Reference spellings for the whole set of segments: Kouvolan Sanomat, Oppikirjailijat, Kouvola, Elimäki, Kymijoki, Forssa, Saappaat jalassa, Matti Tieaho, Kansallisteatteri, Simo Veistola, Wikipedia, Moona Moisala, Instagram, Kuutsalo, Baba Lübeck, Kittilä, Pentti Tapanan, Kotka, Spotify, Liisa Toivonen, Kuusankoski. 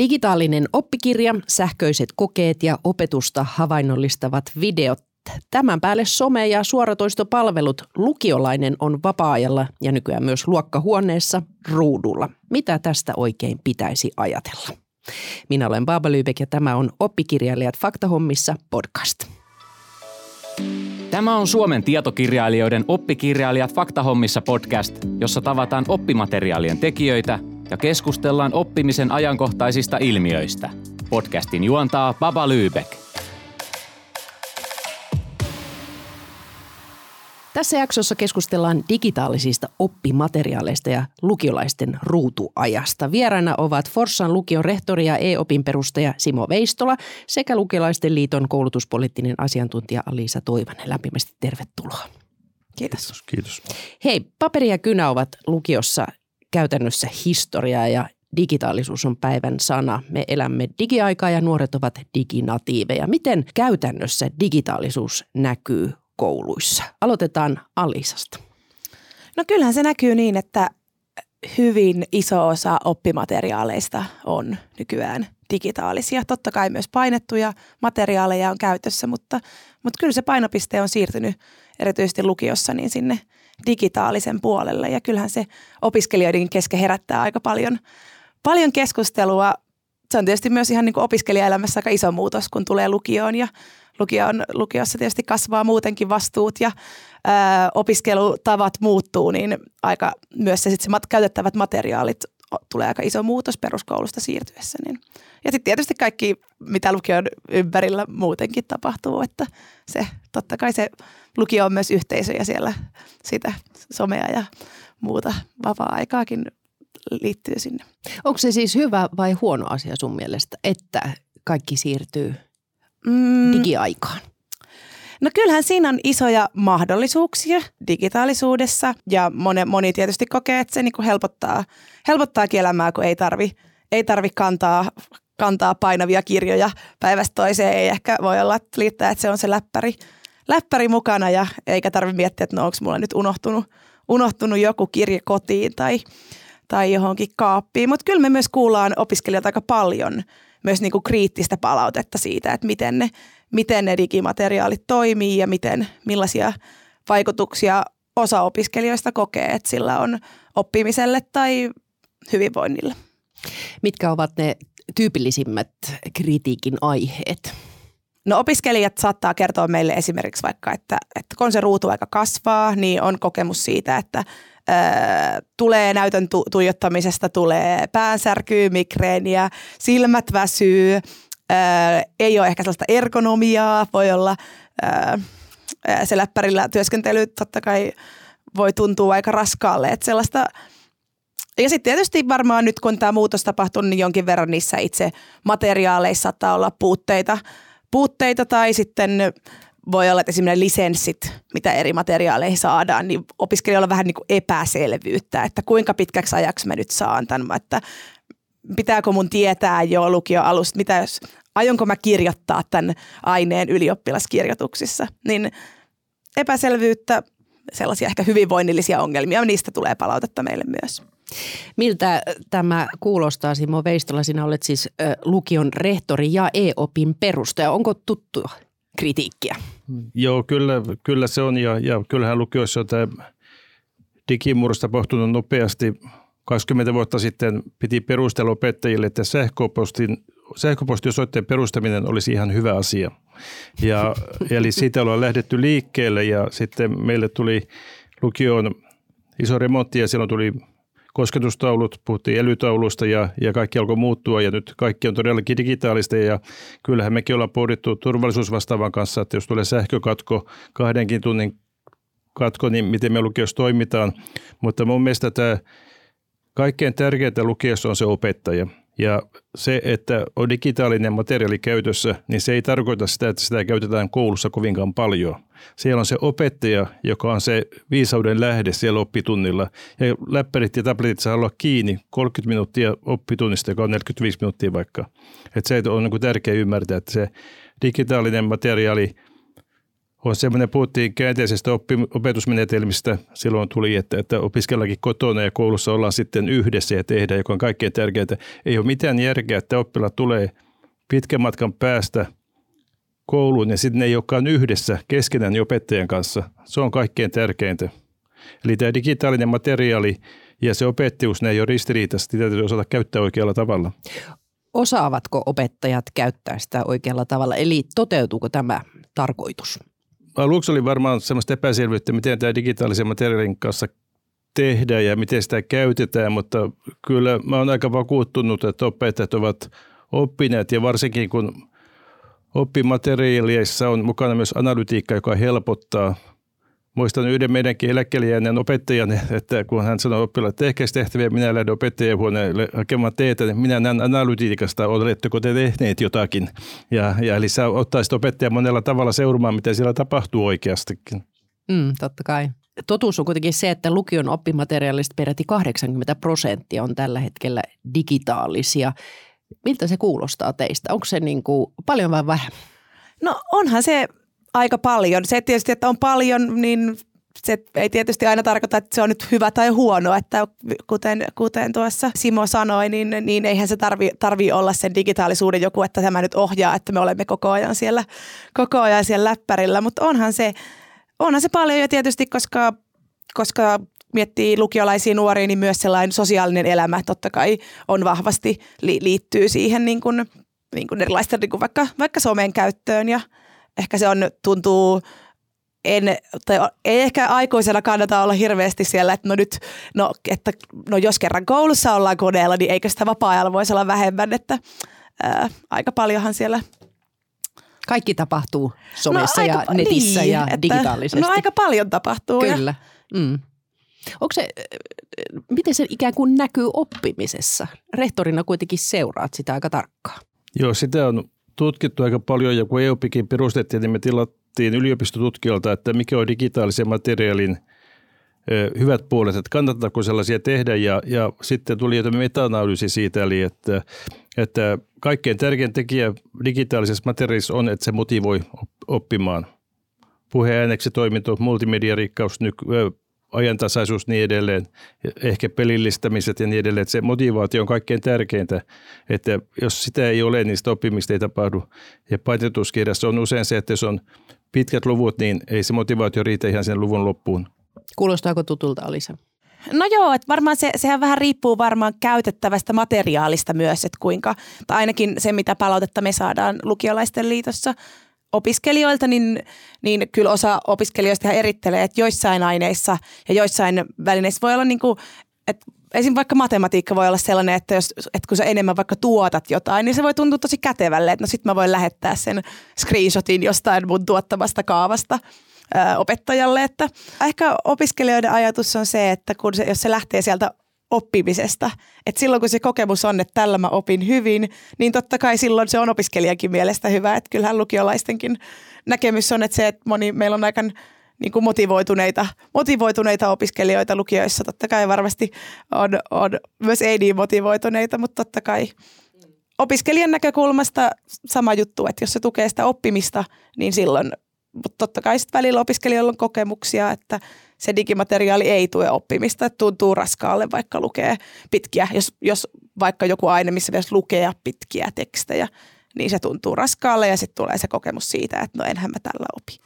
Digitaalinen oppikirja, sähköiset kokeet ja opetusta havainnollistavat videot. Tämän päälle some- ja suoratoistopalvelut. Lukiolainen on vapaa-ajalla ja nykyään myös luokkahuoneessa ruudulla. Mitä tästä oikein pitäisi ajatella? Minä olen Baba Lübeck ja tämä on Oppikirjailijat faktahommissa podcast. Tämä on Suomen tietokirjailijoiden Oppikirjailijat faktahommissa podcast, jossa tavataan oppimateriaalien tekijöitä ja keskustellaan oppimisen ajankohtaisista ilmiöistä. Podcastin juontaa Baba Lübeck. Tässä jaksossa keskustellaan digitaalisista oppimateriaaleista ja lukiolaisten ruutuajasta. Vieraina ovat Forssan lukion rehtori ja e-opin perustaja Simo Veistola sekä Lukiolaisten liiton koulutuspoliittinen asiantuntija Liisa Toivonen. Lämpimästi tervetuloa. Kiitos. Kiitos. Hei, paperi ja kynä ovat lukiossa käytännössä historiaa ja digitaalisuus on päivän sana. Me elämme digiaikaa ja nuoret ovat diginatiiveja. Miten käytännössä digitaalisuus näkyy kouluissa? Aloitetaan Aliisasta. No kyllähän se näkyy niin, että hyvin iso osa oppimateriaaleista on nykyään digitaalisia. Totta kai myös painettuja materiaaleja on käytössä, mutta kyllä se painopiste on siirtynyt erityisesti lukiossa niin sinne digitaalisen puolelle. Ja kyllähän se opiskelijoiden kesken herättää aika paljon keskustelua. Se on tietysti myös ihan niin kuin opiskelijaelämässä aika iso muutos, kun tulee lukioon ja lukiossa tietysti kasvaa muutenkin vastuut ja opiskelutavat muuttuu, niin aika myös se käytettävät materiaalit tulee aika iso muutos peruskoulusta siirtyessä. Niin. Ja sitten tietysti kaikki, mitä lukion ympärillä muutenkin tapahtuu, että se, totta kai se lukio on myös yhteisö ja siellä sitä somea ja muuta vapaa-aikaakin liittyy sinne. Onko se siis hyvä vai huono asia sun mielestä, että kaikki siirtyy digiaikaan? No kyllähän siinä on isoja mahdollisuuksia digitaalisuudessa ja moni tietysti kokee, että se niin kuin helpottaakin elämää, kun ei tarvi kantaa painavia kirjoja päivästä toiseen. Ei ehkä voi olla, että liittää, että se on se läppäri mukana ja eikä tarvitse miettiä, että no onko mulla nyt unohtunut joku kirja kotiin tai johonkin kaappiin. Mutta kyllä me myös kuullaan opiskelijoita aika paljon myös niinku kriittistä palautetta siitä, että miten ne digimateriaalit toimii ja millaisia vaikutuksia osa opiskelijoista kokee, että sillä on oppimiselle tai hyvinvoinnille. Mitkä ovat ne tyypillisimmät kritiikin aiheet? No opiskelijat saattaa kertoa meille esimerkiksi vaikka, että kun se ruutuaika kasvaa, niin on kokemus siitä, että tulee näytön tuijottamisesta, tulee päänsärkyä, migreeniä, silmät väsyy, ei ole ehkä sellaista ergonomiaa, voi olla se läppärillä työskentely totta kai voi tuntua aika raskaalle, että sellaista. Ja sitten tietysti varmaan nyt kun tämä muutos tapahtuu, niin jonkin verran niissä itse materiaaleissa saattaa olla puutteita tai sitten voi olla, että esimerkiksi lisenssit, mitä eri materiaaleihin saadaan, niin opiskelijoilla on vähän niin kuin epäselvyyttä, että kuinka pitkäksi ajaksi mä nyt saan tämän, että pitääkö mun tietää jo lukioalusta, aionko mä kirjoittaa tämän aineen ylioppilaskirjoituksissa, niin epäselvyyttä, sellaisia ehkä hyvinvoinnillisia ongelmia, niistä tulee palautetta meille myös. Miltä tämä kuulostaa, Simo Veistola? Sinä olet siis lukion rehtori ja e-opin perustaja. Onko tuttua kritiikkiä? Joo, kyllä se on. Ja kyllähän lukioissa tämä digimurros tapahtunut nopeasti. 20 vuotta sitten piti perustella opettajille, että sähköpostiosoitteen perustaminen olisi ihan hyvä asia. Ja, eli siitä ollaan lähdetty liikkeelle ja sitten meille tuli lukioon iso remontti ja silloin tuli kosketustaulut, puhuttiin älytaulusta ja kaikki alkoi muuttua ja nyt kaikki on todellakin digitaalista ja kyllähän mekin ollaan pohdittu turvallisuusvastaavan kanssa, että jos tulee sähkökatko, 2 tunnin katko, niin miten me lukiossa toimitaan. Mutta mun mielestä tämä kaikkein tärkeintä lukiossa on se opettaja ja se, että on digitaalinen materiaali käytössä, niin se ei tarkoita sitä, että sitä käytetään koulussa kovinkaan paljon. Siellä on se opettaja, joka on se viisauden lähde siellä oppitunnilla. Ja läppärit ja tabletit saa olla kiinni 30 minuuttia oppitunnista, joka on 45 minuuttia vaikka. Että se on niin kuin tärkeää ymmärtää, että se digitaalinen materiaali on semmoinen, puhuttiin käänteisestä opetusmenetelmistä. Silloin tuli, että opiskellakin kotona ja koulussa ollaan sitten yhdessä ja tehdään, joka on kaikkein tärkeintä. Ei ole mitään järkeä, että oppilaat tulee pitkän matkan päästä kouluun ja sitten ne ei olekaan yhdessä keskenään opettajan kanssa. Se on kaikkein tärkeintä. Eli tämä digitaalinen materiaali ja se opettajuus, ne ei ole ristiriitaista. Sitä täytyy osata käyttää oikealla tavalla. Osaavatko opettajat käyttää sitä oikealla tavalla? Eli toteutuuko tämä tarkoitus? Aluksi oli varmaan sellaista epäselvyyttä, miten tämä digitaalisen materiaalin kanssa tehdään ja miten sitä käytetään, mutta kyllä mä olen aika vakuuttunut, että opettajat ovat oppineet ja varsinkin kun oppimateriaaleissa on mukana myös analytiikka, joka helpottaa. Muistan yhden meidänkin eläkkeelle jääneen opettajan, että kun hän sanoi oppilaille, että tehkää tehtäviä, minä lähden opettajahuoneelle hakemaan teitä, niin minä näen analytiikasta, oletteko te tehneet jotakin. Ja eli sä ottaisit opettajan monella tavalla seuraamaan, mitä siellä tapahtuu oikeastikin. Totta kai. Totuus on kuitenkin se, että lukion oppimateriaalista peräti 80% on tällä hetkellä digitaalisia. Miltä se kuulostaa teistä? Onko se niin kuin paljon vai vähän? No onhan se aika paljon. Se tietysti, että on paljon, niin se ei tietysti aina tarkoita, että se on nyt hyvä tai huono. Että kuten tuossa Simo sanoi, niin eihän se tarvitse olla sen digitaalisuuden joku, että tämä nyt ohjaa, että me olemme koko ajan siellä läppärillä. Mutta onhan se paljon ja tietysti, koska miettii lukiolaisia nuoria, niin myös sellainen sosiaalinen elämä totta kai on vahvasti, liittyy siihen niin kuin erilaisten niin kuin vaikka somen käyttöön ja ehkä se tuntuu, ei ehkä aikuisena kannata olla hirveästi siellä, että jos kerran koulussa ollaan koneella, niin eikö sitä vapaa-ajalla voisi olla vähemmän, että aika paljonhan siellä. Kaikki tapahtuu somessa ja netissä ja digitaalisesti. No aika paljon tapahtuu. Kyllä. Ja. Miten se ikään kuin näkyy oppimisessa? Rehtorina kuitenkin seuraat sitä aika tarkkaan. Joo, sitä on tutkittu aika paljon ja kun EOPikin perustettiin, niin me tilattiin yliopistotutkijalta, että mikä on digitaalisen materiaalin hyvät puolet, että kannattaako sellaisia tehdä ja sitten tuli jotain meta-analyysi siitä, eli että kaikkein tärkein tekijä digitaalisessa materiaalissa on, että se motivoi oppimaan. Puheääneksi toiminto, multimediarikkaus, ajantasaisuus niin edelleen, ehkä pelillistämiset ja niin edelleen. Se motivaatio on kaikkein tärkeintä, että jos sitä ei ole, niin sitä oppimista ei tapahdu. Ja painotuskirjassa on usein se, että jos on pitkät luvut, niin ei se motivaatio riitä ihan sen luvun loppuun. Kuulostaako tutulta, Liisa? No joo, että varmaan sehän vähän riippuu varmaan käytettävästä materiaalista myös, että kuinka, tai ainakin se mitä palautetta me saadaan lukiolaisten liitossa opiskelijoilta, niin kyllä osa opiskelijoista erittelee, että joissain aineissa ja joissain välineissä voi olla, niin kuin, että esimerkiksi vaikka matematiikka voi olla sellainen, että, että kun sä enemmän vaikka tuotat jotain, niin se voi tuntua tosi kätevälle, että no sit mä voin lähettää sen screenshotin jostain mun tuottamasta kaavasta opettajalle. Että ehkä opiskelijoiden ajatus on se, että jos se lähtee sieltä oppimisesta. Et silloin kun se kokemus on, että tällä mä opin hyvin, niin totta kai silloin se on opiskelijankin mielestä hyvä. Et kyllähän lukiolaistenkin näkemys on, että se, että meillä on aika niin kuin motivoituneita opiskelijoita lukioissa. Totta kai varmasti on myös ei niin motivoituneita, mutta totta kai opiskelijan näkökulmasta sama juttu, että jos se tukee sitä oppimista, niin silloin, mutta totta kai sitten välillä opiskelijoilla on kokemuksia, että se digimateriaali ei tue oppimista, että tuntuu raskaalle vaikka lukee pitkiä. Jos vaikka joku aine, missä pitäisi lukea pitkiä tekstejä, niin se tuntuu raskaalle ja sitten tulee se kokemus siitä, että no enhän mä tällä opi.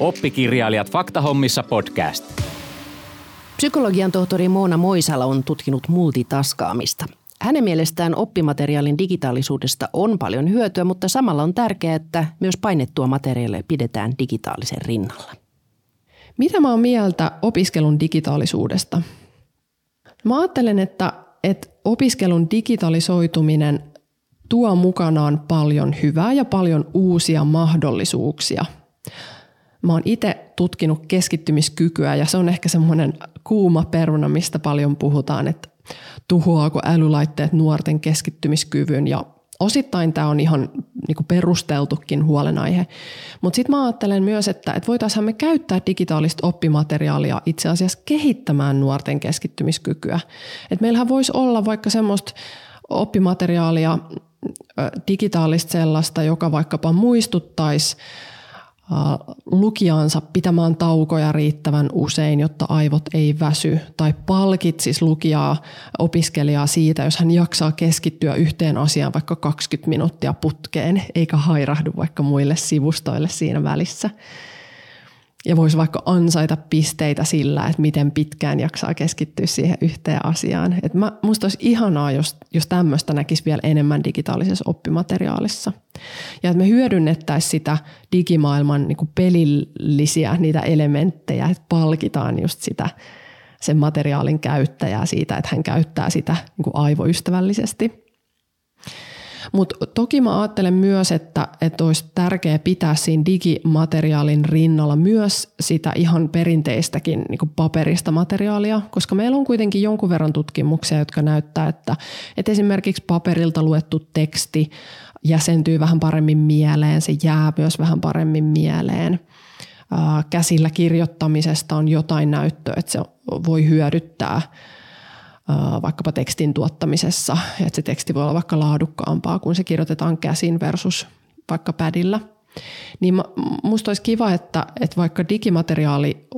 Oppikirjailijat faktahommissa podcast. Psykologian tohtori Moona Moisala on tutkinut multitaskaamista. Hänen mielestään oppimateriaalin digitaalisuudesta on paljon hyötyä, mutta samalla on tärkeää, että myös painettua materiaalia pidetään digitaalisen rinnalla. Mitä mä oon mieltä opiskelun digitaalisuudesta? Mä ajattelen, että opiskelun digitalisoituminen tuo mukanaan paljon hyvää ja paljon uusia mahdollisuuksia. Mä oon itse tutkinut keskittymiskykyä ja se on ehkä semmoinen kuuma peruna, mistä paljon puhutaan, että tuhoaako älylaitteet nuorten keskittymiskyvyn ja osittain tämä on ihan niinku perusteltukin huolenaihe, mutta sitten mä ajattelen myös, että voitaisiin me käyttää digitaalista oppimateriaalia itse asiassa kehittämään nuorten keskittymiskykyä. Et meillähän voisi olla vaikka semmoista oppimateriaalia, digitaalista sellaista, joka vaikkapa muistuttaisi lukijansa pitämään taukoja riittävän usein, jotta aivot ei väsy, tai palkitsisi lukijaa, opiskelijaa siitä, jos hän jaksaa keskittyä yhteen asiaan vaikka 20 minuuttia putkeen, eikä hairahdu vaikka muille sivustoille siinä välissä. Ja voisi vaikka ansaita pisteitä sillä, että miten pitkään jaksaa keskittyä siihen yhteen asiaan. Et musta olisi ihanaa, jos tämmöistä näkisi vielä enemmän digitaalisessa oppimateriaalissa. Ja että me hyödynnettäisiin sitä digimaailman niin kuin pelillisiä niitä elementtejä, että palkitaan just sitä sen materiaalin käyttäjää siitä, että hän käyttää sitä niin kuin aivoystävällisesti. Mutta toki mä ajattelen myös, että olisi tärkeää pitää siinä digimateriaalin rinnalla myös sitä ihan perinteistäkin niin kuin paperista materiaalia, koska meillä on kuitenkin jonkun verran tutkimuksia, jotka näyttää, että esimerkiksi paperilta luettu teksti jäsentyy vähän paremmin mieleen, se jää myös vähän paremmin mieleen. Käsillä kirjoittamisesta on jotain näyttöä, että se voi hyödyttää vaikkapa tekstin tuottamisessa, että se teksti voi olla vaikka laadukkaampaa, kun se kirjoitetaan käsin versus vaikka padilla. Niin musta olisi kiva, että vaikka digimateriaali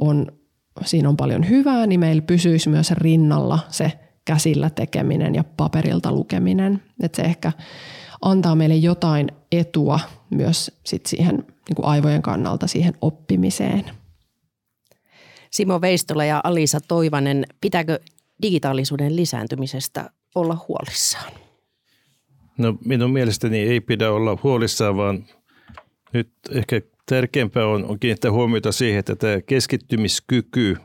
siinä on paljon hyvää, niin meillä pysyisi myös rinnalla se käsillä tekeminen ja paperilta lukeminen. Että se ehkä antaa meille jotain etua myös sit siihen niin kuin aivojen kannalta siihen oppimiseen. Simo Veistola ja Liisa Toivonen, pitääkö digitaalisuuden lisääntymisestä olla huolissaan? No minun mielestäni ei pidä olla huolissaan, vaan nyt ehkä tärkeämpää on kiinnittää huomiota siihen, että tämä keskittymiskyky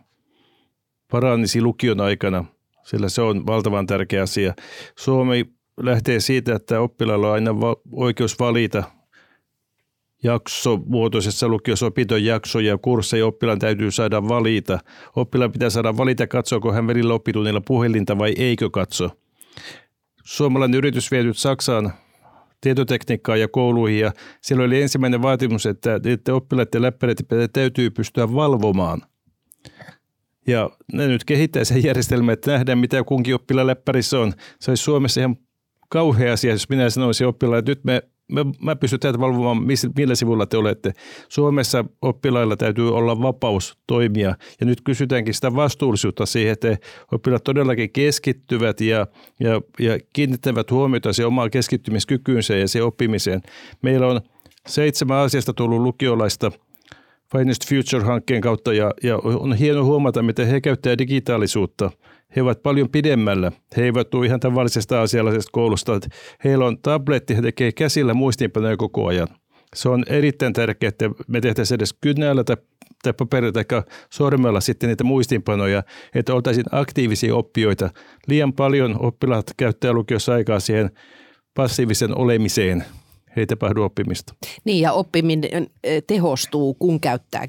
paranisi lukion aikana, sillä se on valtavan tärkeä asia. Suomi lähtee siitä, että oppilailla on aina oikeus valita jaksomuotoisessa lukiossa opintojaksoja ja kursseja oppilaan täytyy saada valita. Oppilaan pitää saada valita, katsoako hän välillä oppitunnilla puhelinta vai eikö katso. Suomalainen yritys vie nyt Saksaan tietotekniikkaa ja kouluihin, ja siellä oli ensimmäinen vaatimus, että oppilaiden läppäreitä täytyy pystyä valvomaan. Ja ne nyt kehittää sen järjestelmän, että nähdään mitä kunkin oppilaan läppärissä on. Se olisi Suomessa ihan kauhea asia, jos minä sanoisin oppilaan, että nyt Mä pystyn täältä valvomaan, millä sivulla te olette. Suomessa oppilailla täytyy olla vapaus toimia. Ja nyt kysytäänkin sitä vastuullisuutta siihen, että oppilaat todellakin keskittyvät ja kiinnittävät huomiota siihen omaan keskittymiskykyynsä ja siihen oppimiseen. Meillä on 7 asiasta tullut lukiolaista Finest Future-hankkeen kautta, ja on hieno huomata, miten he käyttävät digitaalisuutta. He ovat paljon pidemmällä. He eivät tule ihan tavallisesta asialaisesta koulusta. Heillä on tabletti, he tekee käsillä muistiinpanoja koko ajan. Se on erittäin tärkeää, että me tehtäisiin edes kynällä tai paperilla tai sormella sitten niitä muistiinpanoja, että oltaisiin aktiivisia oppijoita. Liian paljon oppilaat käyttää lukiossa aikaa siihen passiivisen olemiseen. Ei tapahdu oppimista. Niin, ja oppiminen tehostuu, kun käyttää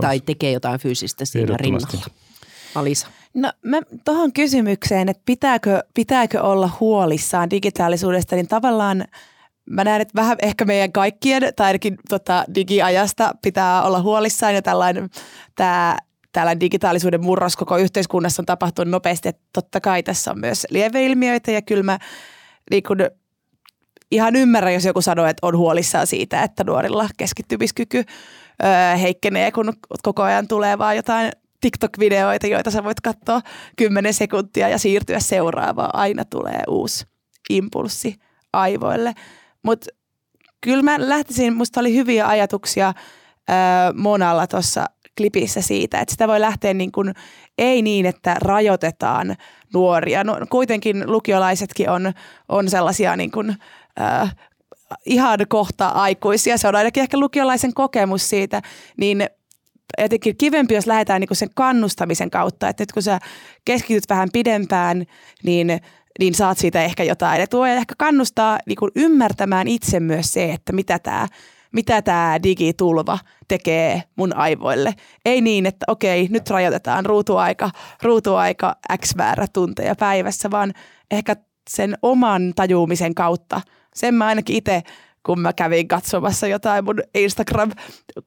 tai tekee jotain fyysistä siinä rinnalla. Liisa. No mä tuohon kysymykseen, että pitääkö olla huolissaan digitaalisuudesta, niin tavallaan mä näen, että vähän ehkä meidän kaikkien tai ainakin digiajasta pitää olla huolissaan, ja tällainen digitaalisuuden murros koko yhteiskunnassa on tapahtunut nopeasti, että totta kai tässä on myös lieveilmiöitä, ja kyllä mä ihan ymmärrän, jos joku sanoo, että on huolissaan siitä, että nuorilla keskittymiskyky heikkenee, kun koko ajan tulee vaan jotain TikTok-videoita, joita sä voit katsoa 10 sekuntia ja siirtyä seuraavaan. Aina tulee uusi impulssi aivoille. Mutta kyllä mä lähtisin, musta oli hyviä ajatuksia Monalla tuossa klipissä siitä, että sitä voi lähteä niin kuin, ei niin, että rajoitetaan nuoria. No, kuitenkin lukiolaisetkin on sellaisia niin kuin, ihan kohta aikuisia. Se on ainakin ehkä lukiolaisen kokemus siitä, niin jotenkin kivempi, jos lähdetään niin kuin sen kannustamisen kautta, että nyt kun sä keskityt vähän pidempään, niin saat siitä ehkä jotain etua, ja ehkä kannustaa niin kuin ymmärtämään itse myös se, että mitä tämä digitulva tekee mun aivoille. Ei niin, että okei, nyt rajoitetaan ruutuaika X määrä tunteja päivässä, vaan ehkä sen oman tajuumisen kautta. Sen mä ainakin itse kun mä kävin katsomassa jotain mun Instagram,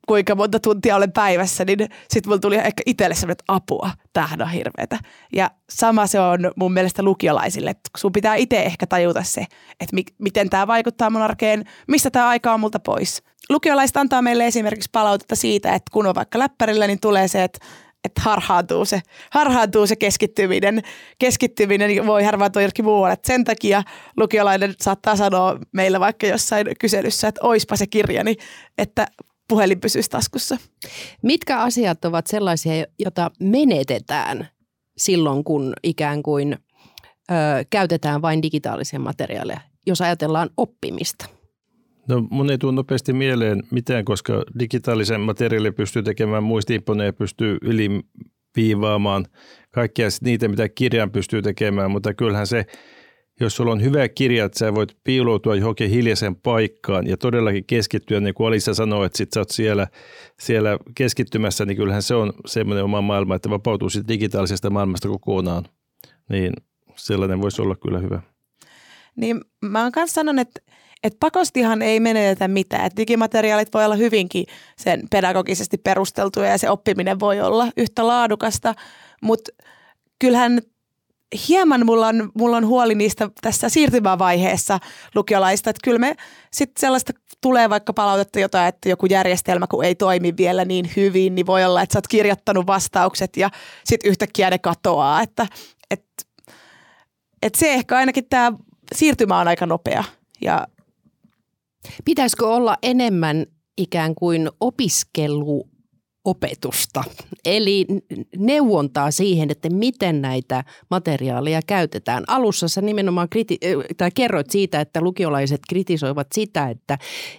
kuinka monta tuntia olen päivässä, niin sitten mulla tuli ehkä itselle semmoinen, että apua, tämähän on hirveetä. Ja sama se on mun mielestä lukiolaisille, että sun pitää itse ehkä tajuta se, että miten tämä vaikuttaa mun arkeen, mistä tämä aika on multa pois. Lukiolaiset antaa meille esimerkiksi palautetta siitä, että kun on vaikka läppärillä, niin tulee se, että harhaantuu se keskittyminen voi harvaantua jollekin muualle. Et sen takia lukiolainen saattaa sanoa meillä vaikka jossain kyselyssä, että oispa se kirjani, että puhelin pysyisi taskussa. Mitkä asiat ovat sellaisia, joita menetetään silloin, kun ikään kuin käytetään vain digitaalisia materiaaleja, jos ajatellaan oppimista? No mun ei tule nopeasti mieleen mitään, koska digitaalisen materiaalin pystyy tekemään muistiinpaneja, pystyy yliviivaamaan kaikkia niitä, mitä kirjaan pystyy tekemään. Mutta kyllähän se, jos sulla on hyvä kirja, että sä voit piiloutua johonkin hiljaisen paikkaan ja todellakin keskittyä, niin kuin Alisa sanoi, että sit sä oot siellä keskittymässä, niin kyllähän se on semmoinen oma maailma, että vapautuu sit digitaalisesta maailmasta kokonaan. Niin sellainen voisi olla kyllä hyvä. Niin mä oon kanssa sanonut, että pakostihan ei menetetä mitään. Et digimateriaalit voi olla hyvinkin sen pedagogisesti perusteltuja ja se oppiminen voi olla yhtä laadukasta, mutta kyllähän hieman mulla on huoli niistä tässä siirtymävaiheessa lukiolaista, että kyllä me sitten sellaista tulee vaikka palautetta jotain, että joku järjestelmä kun ei toimi vielä niin hyvin, niin voi olla, että sä oot kirjoittanut vastaukset ja sitten yhtäkkiä ne katoaa. Että se ehkä ainakin tämä siirtymä on aika nopea ja pitäisikö olla enemmän ikään kuin opiskeluopetusta, eli neuvontaa siihen, että miten näitä materiaaleja käytetään? Alussa sä nimenomaan kerroit siitä, että lukiolaiset kritisoivat sitä,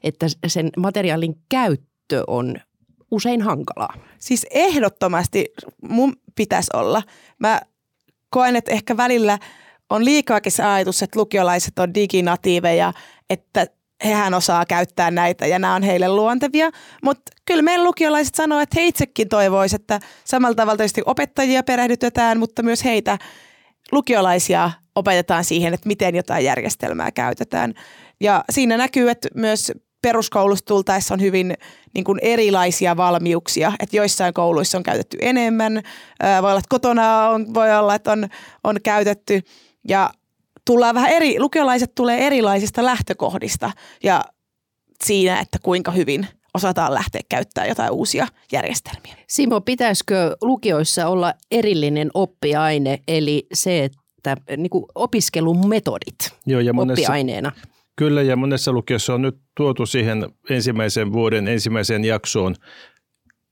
että sen materiaalin käyttö on usein hankalaa. Siis ehdottomasti mun pitäisi olla. Mä koen, että ehkä välillä on liikaakin se ajatus, että lukiolaiset on diginatiiveja, että hehän osaa käyttää näitä ja nämä on heille luontevia, mutta kyllä meidän lukiolaiset sanoo, että he itsekin toivoisivat, että samalla tavalla tietysti opettajia perehdytetään, mutta myös heitä lukiolaisia opetetaan siihen, että miten jotain järjestelmää käytetään. Ja siinä näkyy, että myös peruskoulusta tultaessa on hyvin niin kuin erilaisia valmiuksia, että joissain kouluissa on käytetty enemmän, voi olla, että kotona on käytetty ja lukiolaiset tulee erilaisista lähtökohdista ja siinä, että kuinka hyvin osataan lähteä käyttämään jotain uusia järjestelmiä. Simo, pitäisikö lukioissa olla erillinen oppiaine, eli se, että niin kuin opiskelumetodit oppiaineena? Kyllä, ja monessa lukiossa on nyt tuotu siihen ensimmäisen vuoden ensimmäiseen jaksoon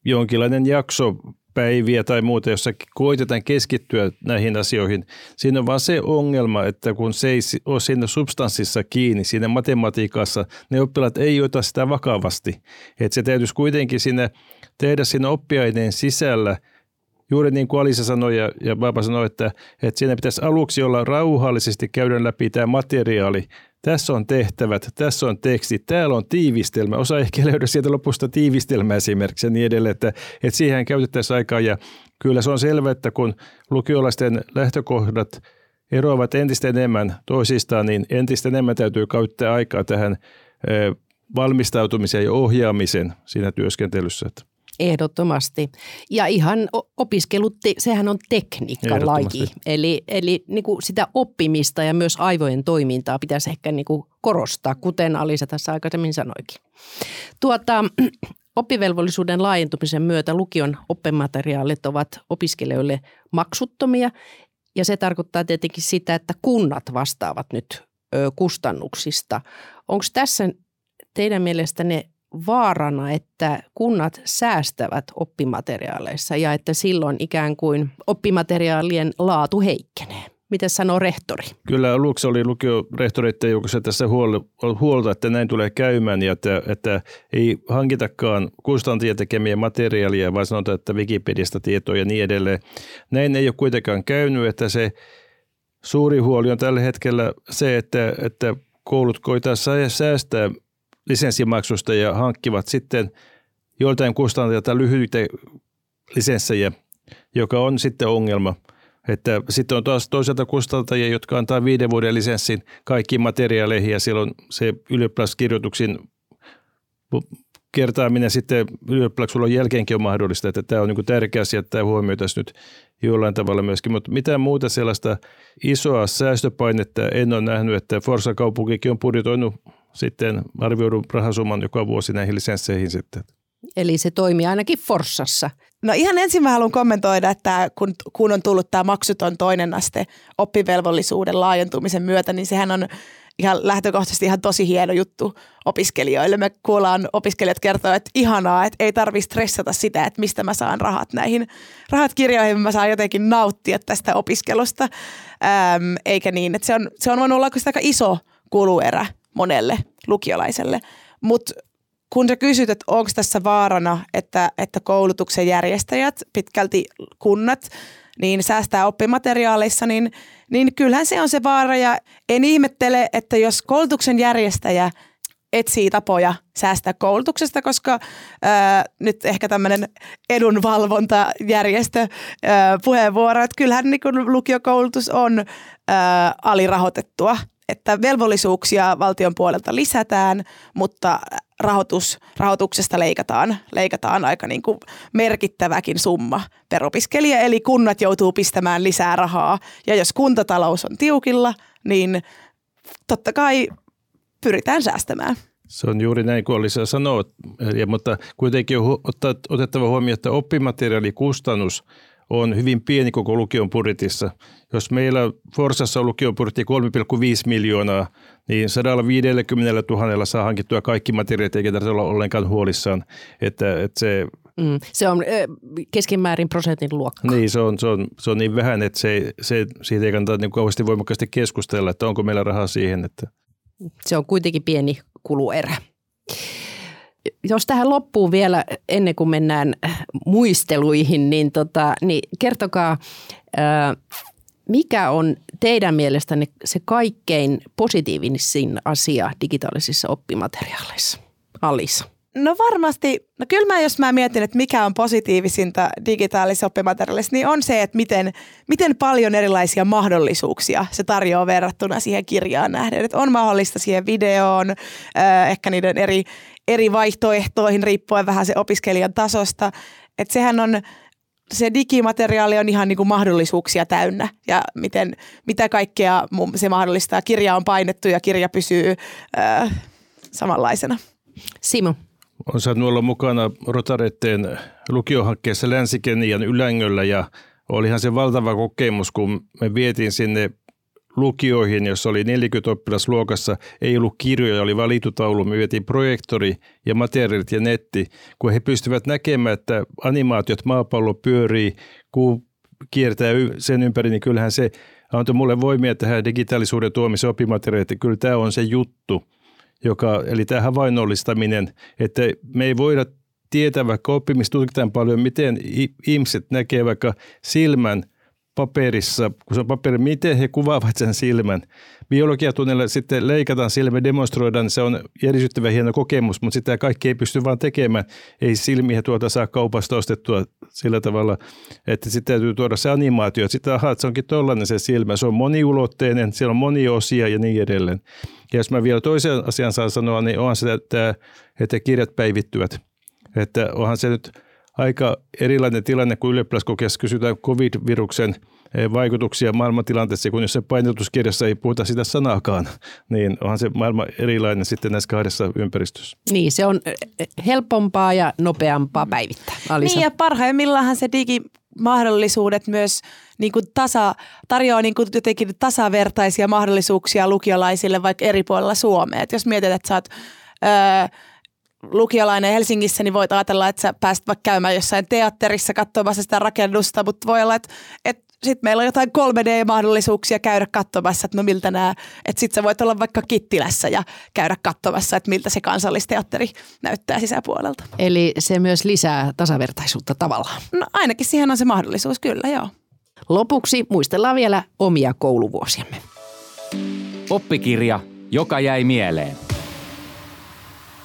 jonkinlainen jakso, päiviä tai muuta, jossa koitetaan keskittyä näihin asioihin. Siinä on vaan se ongelma, että kun se ei ole siinä substanssissa kiinni, siinä matematiikassa, ne oppilaat ei ota sitä vakavasti. Että se täytyisi kuitenkin tehdä siinä oppiaineen sisällä, juuri niin kuin Alisa sanoi ja Baba sanoi, että siinä pitäisi aluksi olla rauhallisesti käydä läpi tämä materiaali. Tässä on tehtävät, tässä on teksti, täällä on tiivistelmä. Osa ehkä löydä sieltä lopusta tiivistelmää esimerkiksi ja niin edelleen, että siihen käytettäisiin aikaa. Ja kyllä se on selvä, että kun lukiolaisten lähtökohdat eroavat entistä enemmän toisistaan, niin entistä enemmän täytyy käyttää aikaa tähän valmistautumiseen ja ohjaamiseen siinä työskentelyssä. Ehdottomasti. Ja ihan sehän on tekniikkalaji. Eli niin kuin sitä oppimista ja myös aivojen toimintaa pitäisi ehkä niin kuin korostaa, kuten Alisa tässä aikaisemmin sanoikin. Oppivelvollisuuden laajentumisen myötä lukion oppimateriaalit ovat opiskelijoille maksuttomia. Ja se tarkoittaa tietenkin sitä, että kunnat vastaavat nyt kustannuksista. Onko tässä teidän mielestänne vaarana, että kunnat säästävät oppimateriaaleissa ja että silloin ikään kuin oppimateriaalien laatu heikkenee? Mitä sanoo rehtori? Kyllä aluksi oli lukiorehtoreiden joukossa tässä huolta, että näin tulee käymään ja että ei hankitakaan kustantajien tekemiä materiaalia, vaan sanotaan, että Wikipediasta tietoja ja niin edelleen. Näin ei ole kuitenkaan käynyt, että se suuri huoli on tällä hetkellä se, että koulut koitaan säästää lisenssimaksusta ja hankkivat sitten joiltain kustantajilta lyhyitä lisenssejä, joka on sitten ongelma. Että sitten on taas toisaalta kustantajia, jotka antaa 5 vuoden lisenssin kaikkiin materiaaleihin ja silloin se ylioppilaskirjoituksiin kertaaminen sitten ylioppilaskirjoituksella jälkeenkin on mahdollista. Että tämä on niin tärkeä asia, että tämä huomioitaisiin nyt jollain tavalla myöskin. Mutta mitään muuta sellaista isoa säästöpainetta en ole nähnyt, että Forssan kaupunkikin on budjetoinut sitten arvioidun rahasumman joka vuosi näihin lisensseihin sitten. Eli se toimii ainakin Forssassa. No ihan ensin mä haluan kommentoida, että kun on tullut tämä maksuton toinen aste oppivelvollisuuden laajentumisen myötä, niin sehän on ihan lähtökohtaisesti ihan tosi hieno juttu opiskelijoille. Me kuullaan opiskelijat kertoo, että ihanaa, että ei tarvitse stressata sitä, että mistä mä saan rahat näihin rahat-kirjoihin. Mä saan jotenkin nauttia tästä opiskelusta, eikä niin. Että se on voinut olla aika iso kuluerä monelle lukiolaiselle, mutta kun sä kysyt, että onko tässä vaarana, että koulutuksen järjestäjät, pitkälti kunnat, niin säästää oppimateriaaleissa, niin kyllähän se on se vaara. Ja en ihmettele, että jos koulutuksen järjestäjä etsii tapoja säästää koulutuksesta, koska nyt ehkä tämmöinen edunvalvontajärjestö puheenvuoro, että kyllähän niin kun lukiokoulutus on alirahoitettua. Että velvollisuuksia valtion puolelta lisätään, mutta rahoituksesta leikataan aika niin kuin merkittäväkin summa per opiskelija. Eli kunnat joutuu pistämään lisää rahaa ja jos kuntatalous on tiukilla, niin totta kai pyritään säästämään. Se on juuri näin kuin Liisa sanoo, mutta kuitenkin on otettava huomioon, että oppimateriaalikustannus on hyvin pieni koko lukion budjetissa. Jos meillä Forssassa on lukion budjetti 3,5 miljoonaa, niin 150 000 saa hankittua kaikki materiaalit, eikä tarvitse olla ollenkaan huolissaan. Että se on keskimäärin prosentin luokka. Niin, se on niin vähän, että siitä ei kannata niin kauheasti voimakkaasti keskustella, että onko meillä rahaa siihen. Että. Se on kuitenkin pieni kuluerä. Jos tähän loppuun vielä ennen kuin mennään muisteluihin, niin kertokaa, mikä on teidän mielestänne se kaikkein positiivisin asia digitaalisissa oppimateriaaleissa? Liisa. No varmasti, jos mä mietin, että mikä on positiivisinta digitaalisessa oppimateriaalissa, niin on se, että miten paljon erilaisia mahdollisuuksia se tarjoaa verrattuna siihen kirjaan nähden. Että on mahdollista siihen videoon, ehkä niiden eri vaihtoehtoihin riippuen vähän se opiskelijan tasosta. Että sehän on, se digimateriaali on ihan niin kuin mahdollisuuksia täynnä ja mitä kaikkea se mahdollistaa. Kirja on painettu ja kirja pysyy samanlaisena. Simo. On saanut olla mukana Rotaretten lukiohankkeessa Länsi-Kenian Ylängöllä ja olihan se valtava kokemus, kun me vietiin sinne lukioihin, jossa oli 40 oppilasluokassa, ei ollut kirjoja, oli vain liitutaulu. Me vietiin projektori ja materiaalit ja netti, kun he pystyvät näkemään, että animaatiot, maapallo pyörii, kun kiertää sen ympäri, niin kyllähän se antoi mulle voimia tähän digitaalisuuden tuomisen oppimateriaaliin. Kyllä tämä on se juttu, eli tämä havainnollistaminen, että me ei voida tietää vaikka oppimistutkitaan paljon, miten ihmiset näkee vaikka silmän paperissa, kun se on paperi, miten he kuvaavat sen silmän. Biologiatunnilla sitten leikataan silmä, demonstroidaan, niin se on järisyttävän hieno kokemus, mutta sitä kaikki ei pysty vaan tekemään. Ei silmiä tuolta saa kaupasta ostettua sillä tavalla, että sitten täytyy tuoda se animaatio. Sitten se onkin tollainen se silmä, se on moniulotteinen, siellä on monia osia ja niin edelleen. Ja jos mä vielä toisen asian saan sanoa, niin onhan se, että kirjat päivittyvät. Että onhan se nyt aika erilainen tilanne, kun ylioppilaskokeessa kysytään covid-viruksen vaikutuksia maailmantilanteessa, kun jos se painotuskirjassa ei puhuta sitä sanaakaan, niin onhan se maailma erilainen sitten näissä kahdessa ympäristössä. Niin, se on helpompaa ja nopeampaa päivittää. Liisa. Niin ja parhaimmillaanhan se digimahdollisuudet myös niin kuin tarjoaa niin kuin jotenkin tasavertaisia mahdollisuuksia lukiolaisille vaikka eri puolilla Suomea. Et jos mietit, että sä oot lukiolainen Helsingissä, niin voit ajatella, että sä pääset vaikka käymään jossain teatterissa katsomassa sitä rakennusta, mutta voi olla, että sitten meillä on jotain 3D-mahdollisuuksia käydä katsomassa, että no miltä nämä, että sitten sä voit olla vaikka Kittilässä ja käydä katsomassa, että miltä se Kansallisteatteri näyttää sisäpuolelta. Eli se myös lisää tasavertaisuutta tavallaan. No ainakin siihen on se mahdollisuus, kyllä joo. Lopuksi muistellaan vielä omia kouluvuosiamme. Oppikirja, joka jäi mieleen.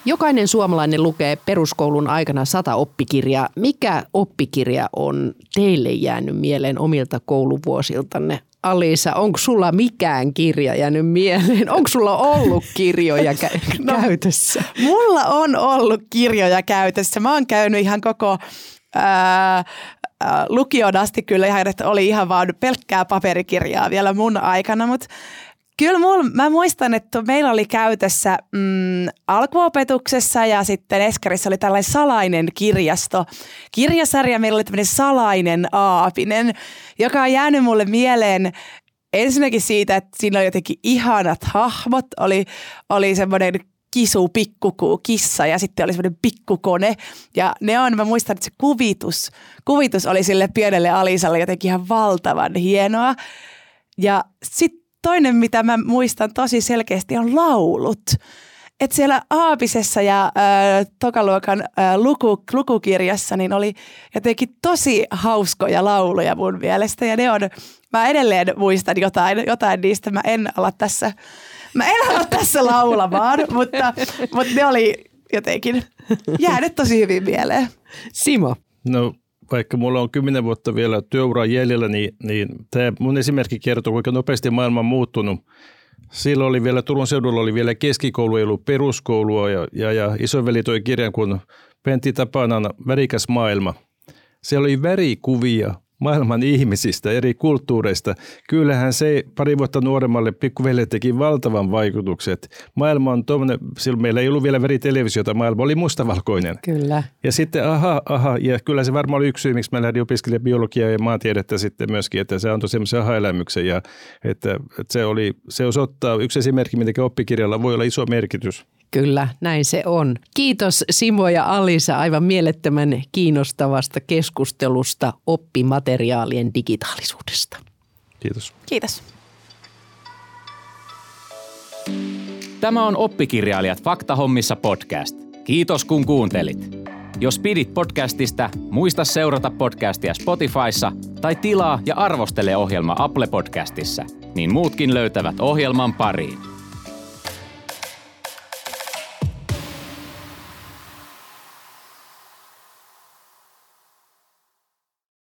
Jokainen suomalainen lukee peruskoulun aikana 100 oppikirjaa. Mikä oppikirja on teille jäänyt mieleen omilta kouluvuosiltanne? Alisa, onko sulla mikään kirja jäänyt mieleen? Onko sulla ollut kirjoja käytössä? Mulla on ollut kirjoja käytössä. Mä oon käynyt ihan koko... lukioon asti kyllä ihan, että oli ihan vaan pelkkää paperikirjaa vielä mun aikana, mutta kyllä mä muistan, että meillä oli käytössä alkuopetuksessa ja sitten eskarissa oli tällainen salainen kirjasto. Kirjasarja, meillä oli tämmöinen salainen aapinen, joka on jäänyt mulle mieleen ensinnäkin siitä, että siinä oli jotenkin ihanat hahmot, oli semmoinen kisu, pikkukuu, kissa ja sitten oli semmoinen pikkukone. Ja ne on, mä muistan, että se kuvitus oli sille pienelle Alisalle jotenkin ihan valtavan hienoa. Ja sitten toinen, mitä mä muistan tosi selkeästi, on laulut. Että siellä aapisessa ja tokaluokan lukukirjassa niin oli jotenkin tosi hauskoja lauluja mun mielestä. Ja ne on, mä edelleen muistan jotain niistä, mä en ala tässä laulamaan, mutta ne oli jotenkin jäänyt tosi hyvin mieleen. Simo? No vaikka mulla on 10 vuotta vielä työuraa jäljellä, niin tämä mun esimerkki kertoo, kuinka nopeasti maailma on muuttunut. Silloin oli vielä, Turun seudulla oli vielä keskikoulu, ei ollut peruskoulua ja isoveli toi kirjan kuin Pentti Tapanan Värikäs maailma. Siellä oli värikuvia maailman ihmisistä, eri kulttuureista. Kyllähän se pari vuotta nuoremmalle pikkuvelle teki valtavan vaikutukset. Maailma on tuommoinen, silloin meillä ei ollut vielä veritelevisiota, maailma oli mustavalkoinen. Kyllä. Ja sitten ja kyllä se varmaan oli yksi syy, miksi mä lähdin opiskelemaan biologiaa ja maantiedettä sitten myöskin, että se antoi semmoisen aha-elämyksen. Ja että se osoittaa, yksi esimerkki, miten oppikirjalla voi olla iso merkitys. Kyllä, näin se on. Kiitos Simo ja Alisa aivan mielettömän kiinnostavasta keskustelusta oppimateriaalien digitaalisuudesta. Kiitos. Kiitos. Tämä on Oppikirjailijat faktahommissa podcast. Kiitos kun kuuntelit. Jos pidit podcastista, muista seurata podcastia Spotifyssa tai tilaa ja arvostele ohjelma Apple Podcastissa, niin muutkin löytävät ohjelman pariin.